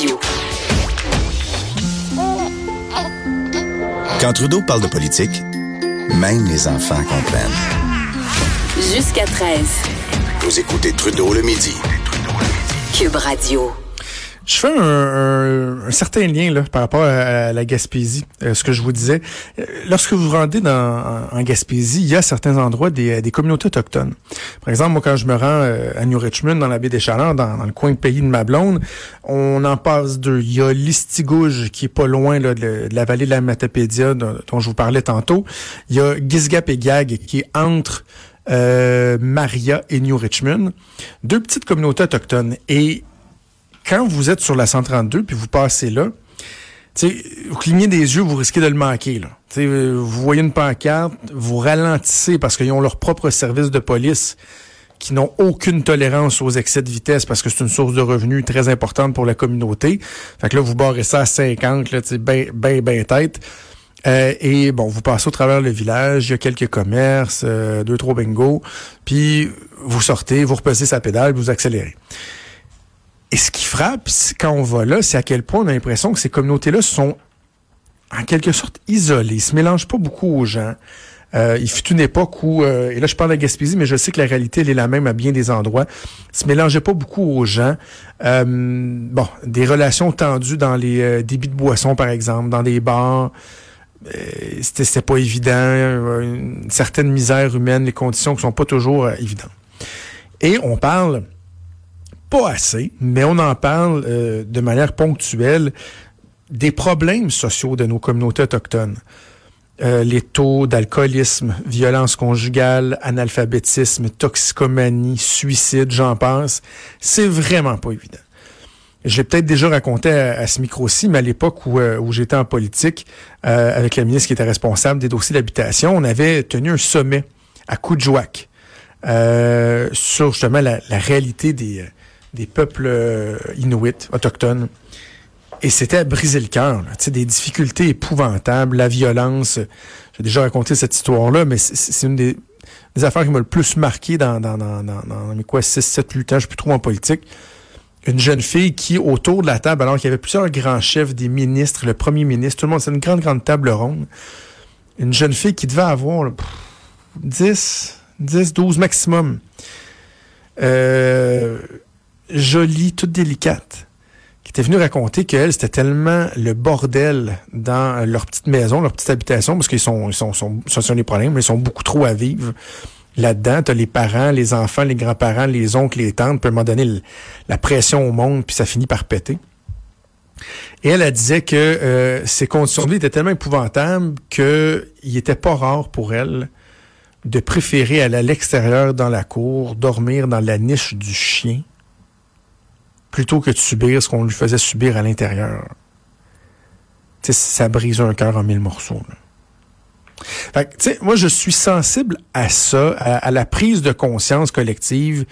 Radio. Quand Trudeau parle de politique, même les enfants comprennent. Jusqu'à 13. Vous écoutez Trudeau le midi. Cube Radio. Je fais un certain lien là par rapport à la Gaspésie, ce que je vous disais. Lorsque vous vous rendez en Gaspésie, il y a certains endroits des communautés autochtones. Par exemple, moi, quand je me rends à New Richmond, dans la baie des Chaleurs, dans le coin de pays de ma blonde, on en passe deux. Il y a Listigouges, qui est pas loin là, de la vallée de la Matapédia, dont je vous parlais tantôt. Il y a Gisgap et Gag, qui est entre Maria et New Richmond. Deux petites communautés autochtones. Et quand vous êtes sur la 132 puis vous passez là, vous clignez des yeux, vous risquez de le manquer. Là. Vous voyez une pancarte, vous ralentissez parce qu'ils ont leur propre service de police qui n'ont aucune tolérance aux excès de vitesse parce que c'est une source de revenus très importante pour la communauté. Fait que là, vous barrez ça à 50, là, ben tête. Et bon, vous passez au travers le village, il y a quelques commerces, 2-3 bingos, puis vous sortez, vous repassez sa pédale, vous accélérez. Et ce qui frappe, quand on va là, c'est à quel point on a l'impression que ces communautés-là sont en quelque sorte isolées. Ils se mélangent pas beaucoup aux gens. Il fut une époque où, et là je parle de la Gaspésie, mais je sais que la réalité, elle est la même à bien des endroits. Ils se mélangeaient pas beaucoup aux gens. Bon, des relations tendues dans les débits de boissons, par exemple, dans des bars. C'était pas évident. Une certaine misère humaine, les conditions qui sont pas toujours évidentes. Et on parle... pas assez, mais on en parle de manière ponctuelle des problèmes sociaux de nos communautés autochtones. Les taux d'alcoolisme, violence conjugale, analphabétisme, toxicomanie, suicide, j'en passe. C'est vraiment pas évident. Je l'ai peut-être déjà raconté à ce micro-ci, mais à l'époque où j'étais en politique, avec la ministre qui était responsable des dossiers d'habitation, on avait tenu un sommet à Kuujjuaq sur justement la réalité des peuples inuits, autochtones. Et c'était à briser le cœur. Des difficultés épouvantables, la violence. J'ai déjà raconté cette histoire-là, mais c'est une des affaires qui m'a le plus marqué dans mes 6, 7, 8 ans, je ne sais plus trop en politique. Une jeune fille qui, autour de la table, alors qu'il y avait plusieurs grands chefs, des ministres, le premier ministre, tout le monde, c'est une grande table ronde. Une jeune fille qui devait avoir 10, 12 maximum. Jolie, toute délicate, qui était venue raconter qu'elle, c'était tellement le bordel dans leur petite maison, leur petite habitation, parce qu'ils sont ça, c'est un des problèmes, mais ils sont beaucoup trop à vivre là-dedans. T'as les parents, les enfants, les grands-parents, les oncles, les tantes, puis à un moment donné, la pression au monde, puis ça finit par péter. Et elle disait que ces conditions de vie étaient tellement épouvantables qu'il n'était pas rare pour elle de préférer aller à l'extérieur dans la cour, dormir dans la niche du chien, plutôt que de subir ce qu'on lui faisait subir à l'intérieur. Tu sais, ça brise un cœur en 1000 morceaux. Là. Fait que, tu sais, moi, je suis sensible à ça, à la prise de conscience collective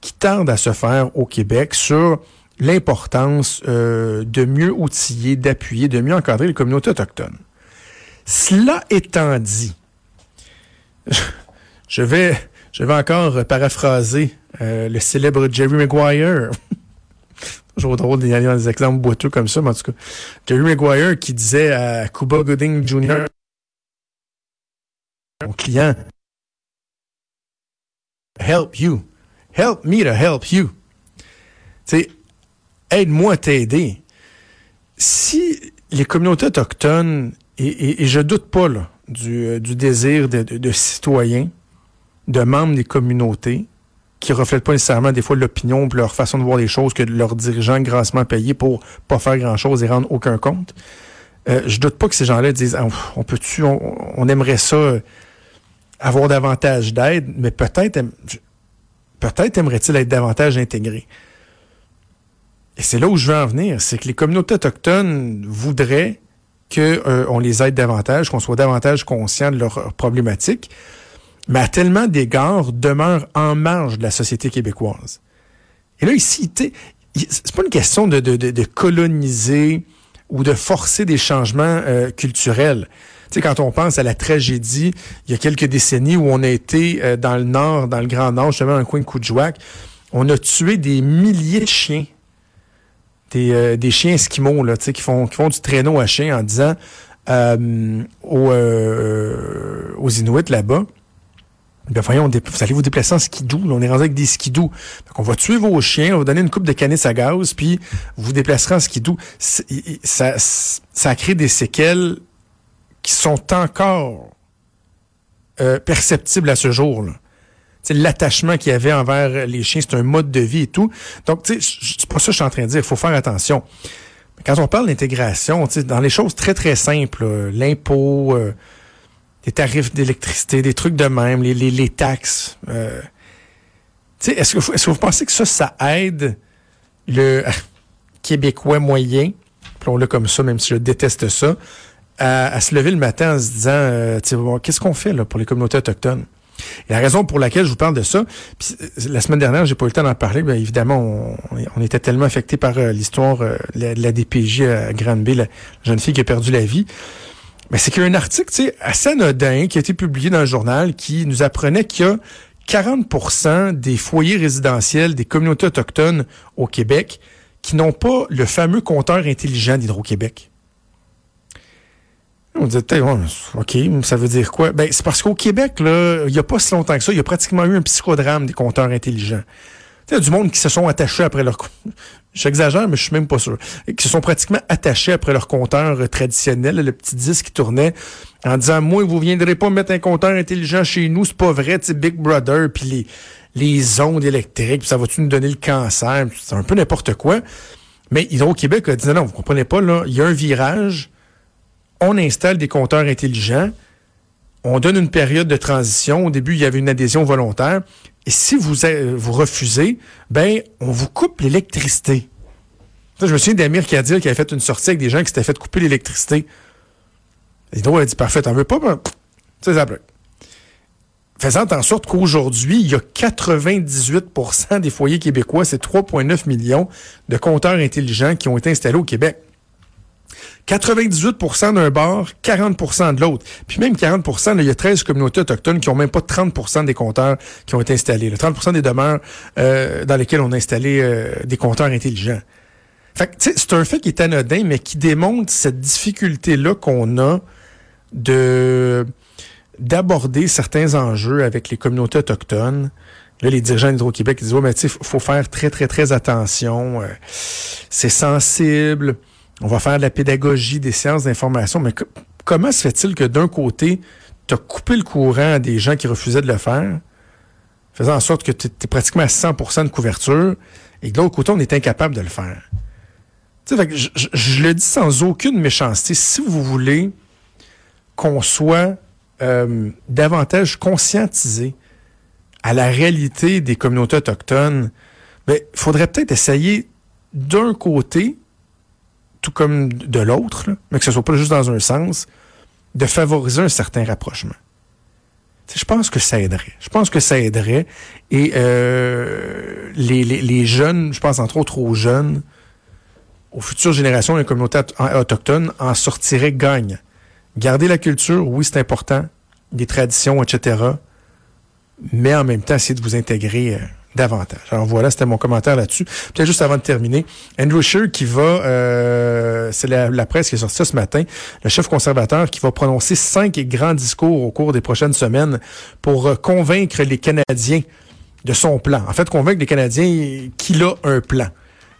qui tarde à se faire au Québec sur l'importance de mieux outiller, d'appuyer, de mieux encadrer les communautés autochtones. Cela étant dit, je vais encore paraphraser le célèbre Jerry Maguire. Toujours drôle d'y aller dans des exemples boiteux comme ça, mais en tout cas, Jerry Maguire qui disait à Cuba Gooding Jr., mon client, help you, help me to help you. Tu sais, aide-moi à t'aider. Si les communautés autochtones, et je doute pas là, du désir de citoyens, de membres des communautés, qui reflètent pas nécessairement des fois l'opinion et leur façon de voir les choses que leurs dirigeants grassement payés pour pas faire grand-chose et rendre aucun compte. Je doute pas que ces gens-là disent « on aimerait ça avoir davantage d'aide, mais peut-être aimerait-il être davantage intégré. » Et c'est là où je veux en venir, c'est que les communautés autochtones voudraient qu'on les aide davantage, qu'on soit davantage conscient de leurs problématiques, mais à tellement d'égards demeure en marge de la société québécoise. Et là, ici, c'est pas une question de coloniser ou de forcer des changements culturels. Tu sais, quand on pense à la tragédie, il y a quelques décennies où on a été dans le nord, dans le Grand Nord, justement dans le coin de Kuujjuaq, on a tué des milliers de chiens des chiens esquimaux là, qui font du traîneau à chien en disant aux Inuits là-bas, ben voyons, vous allez vous déplacer en skidoo, là, on est rendu avec des skidoos. Donc on va tuer vos chiens, on va donner une coupe de canisses à gaz, puis vous vous déplacerez en skidoo. Ça crée des séquelles qui sont encore perceptibles à ce jour. Là. T'sais, l'attachement qu'il y avait envers les chiens, c'est un mode de vie et tout. Donc, tu sais, c'est pas ça que je suis en train de dire, il faut faire attention. Mais quand on parle d'intégration, dans les choses très, très simples, là, l'impôt... des tarifs d'électricité, des trucs de même, les taxes. Est-ce que vous pensez que ça aide le Québécois moyen, appelons-le comme ça, même si je déteste ça, à se lever le matin en se disant, qu'est-ce qu'on fait là pour les communautés autochtones? Et la raison pour laquelle je vous parle de ça, puis la semaine dernière, j'ai pas eu le temps d'en parler, bien évidemment, on était tellement affecté par l'histoire de la DPJ à Granby, la jeune fille qui a perdu la vie. Mais c'est qu'il y a un article, assez anodin qui a été publié dans le journal qui nous apprenait qu'il y a 40% des foyers résidentiels des communautés autochtones au Québec qui n'ont pas le fameux compteur intelligent d'Hydro-Québec. On disait, OK, ça veut dire quoi? Ben, c'est parce qu'au Québec, là, il n'y a pas si longtemps que ça, il y a pratiquement eu un psychodrame des compteurs intelligents. Il y a du monde qui se sont attachés après leur... J'exagère, mais je suis même pas sûr. Qui se sont pratiquement attachés après leur compteur traditionnel, le petit disque qui tournait, en disant « Moi, vous viendrez pas mettre un compteur intelligent chez nous, c'est pas vrai, tu sais, Big Brother, puis les ondes électriques, puis ça va-tu nous donner le cancer? » C'est un peu n'importe quoi. Mais Hydro-Québec a dit « Non, vous comprenez pas, là, il y a un virage, on installe des compteurs intelligents, on donne une période de transition. Au début, il y avait une adhésion volontaire. » Et si vous refusez, ben on vous coupe l'électricité. Je me souviens d'Amir Kadir qui avait fait une sortie avec des gens qui s'étaient fait couper l'électricité. Hydro a dit, parfait, t'en veux pas? Ben, c'est ça. Faisant en sorte qu'aujourd'hui, il y a 98% des foyers québécois, c'est 3,9 millions de compteurs intelligents qui ont été installés au Québec. 98% d'un bord, 40% de l'autre. Puis même 40%, là, il y a 13 communautés autochtones qui n'ont même pas 30% des compteurs qui ont été installés. Là. 30% des demeures dans lesquelles on a installé des compteurs intelligents. Fait que, c'est un fait qui est anodin, mais qui démontre cette difficulté-là qu'on a d'aborder certains enjeux avec les communautés autochtones. Là, les dirigeants d'Hydro-Québec disent « Ouais, mais tu sais, faut faire très, très, très attention. C'est sensible. » On va faire de la pédagogie, des séances d'information, mais comment se fait-il que d'un côté, tu as coupé le courant à des gens qui refusaient de le faire, faisant en sorte que tu es pratiquement à 100% de couverture, et de l'autre côté, on est incapable de le faire? Fait que je le dis sans aucune méchanceté. Si vous voulez qu'on soit davantage conscientisé à la réalité des communautés autochtones, ben, faudrait peut-être essayer d'un côté... tout comme de l'autre, là, mais que ce soit pas juste dans un sens, de favoriser un certain rapprochement. Je pense que ça aiderait. Et les jeunes, je pense entre autres aux jeunes, aux futures générations des communautés autochtones, en sortiraient gagnants. Garder la culture, oui, c'est important, des traditions, etc., mais en même temps, essayer de vous intégrer... davantage. Alors voilà, c'était mon commentaire là-dessus. Peut-être juste avant de terminer, Andrew Scheer qui va, c'est la presse qui est sortie ce matin, le chef conservateur qui va prononcer 5 grands discours au cours des prochaines semaines pour convaincre les Canadiens de son plan. En fait, convaincre les Canadiens qu'il a un plan.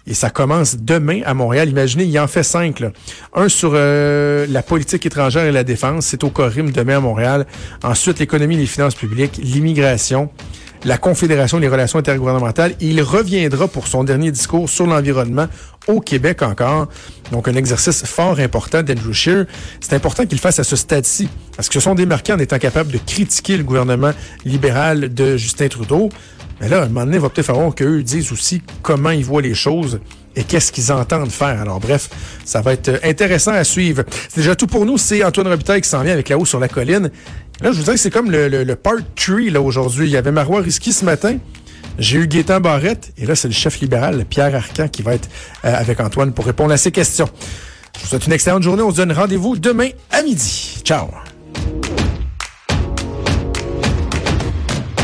Et ça commence demain à Montréal. Imaginez, il en fait 5. Là. Un sur la politique étrangère et la défense, c'est au Corim demain à Montréal. Ensuite, l'économie et les finances publiques, l'immigration, la Confédération des relations intergouvernementales. Il reviendra pour son dernier discours sur l'environnement au Québec encore. Donc, un exercice fort important d'Andrew Scheer. C'est important qu'il le fasse à ce stade-ci, parce qu'ils se sont démarqués en étant capables de critiquer le gouvernement libéral de Justin Trudeau. Mais là, à un moment donné, il va peut-être falloir qu'eux disent aussi comment ils voient les choses et qu'est-ce qu'ils entendent faire. Alors bref, ça va être intéressant à suivre. C'est déjà tout pour nous. C'est Antoine Robitaille qui s'en vient avec La Haut sur la colline. Là, je vous dirais que c'est comme le part 3 là, aujourd'hui. Il y avait Marois Risky ce matin. J'ai eu Gaétan Barrette. Et là, c'est le chef libéral, Pierre Arcand, qui va être avec Antoine pour répondre à ses questions. Je vous souhaite une excellente journée. On se donne rendez-vous demain à midi. Ciao!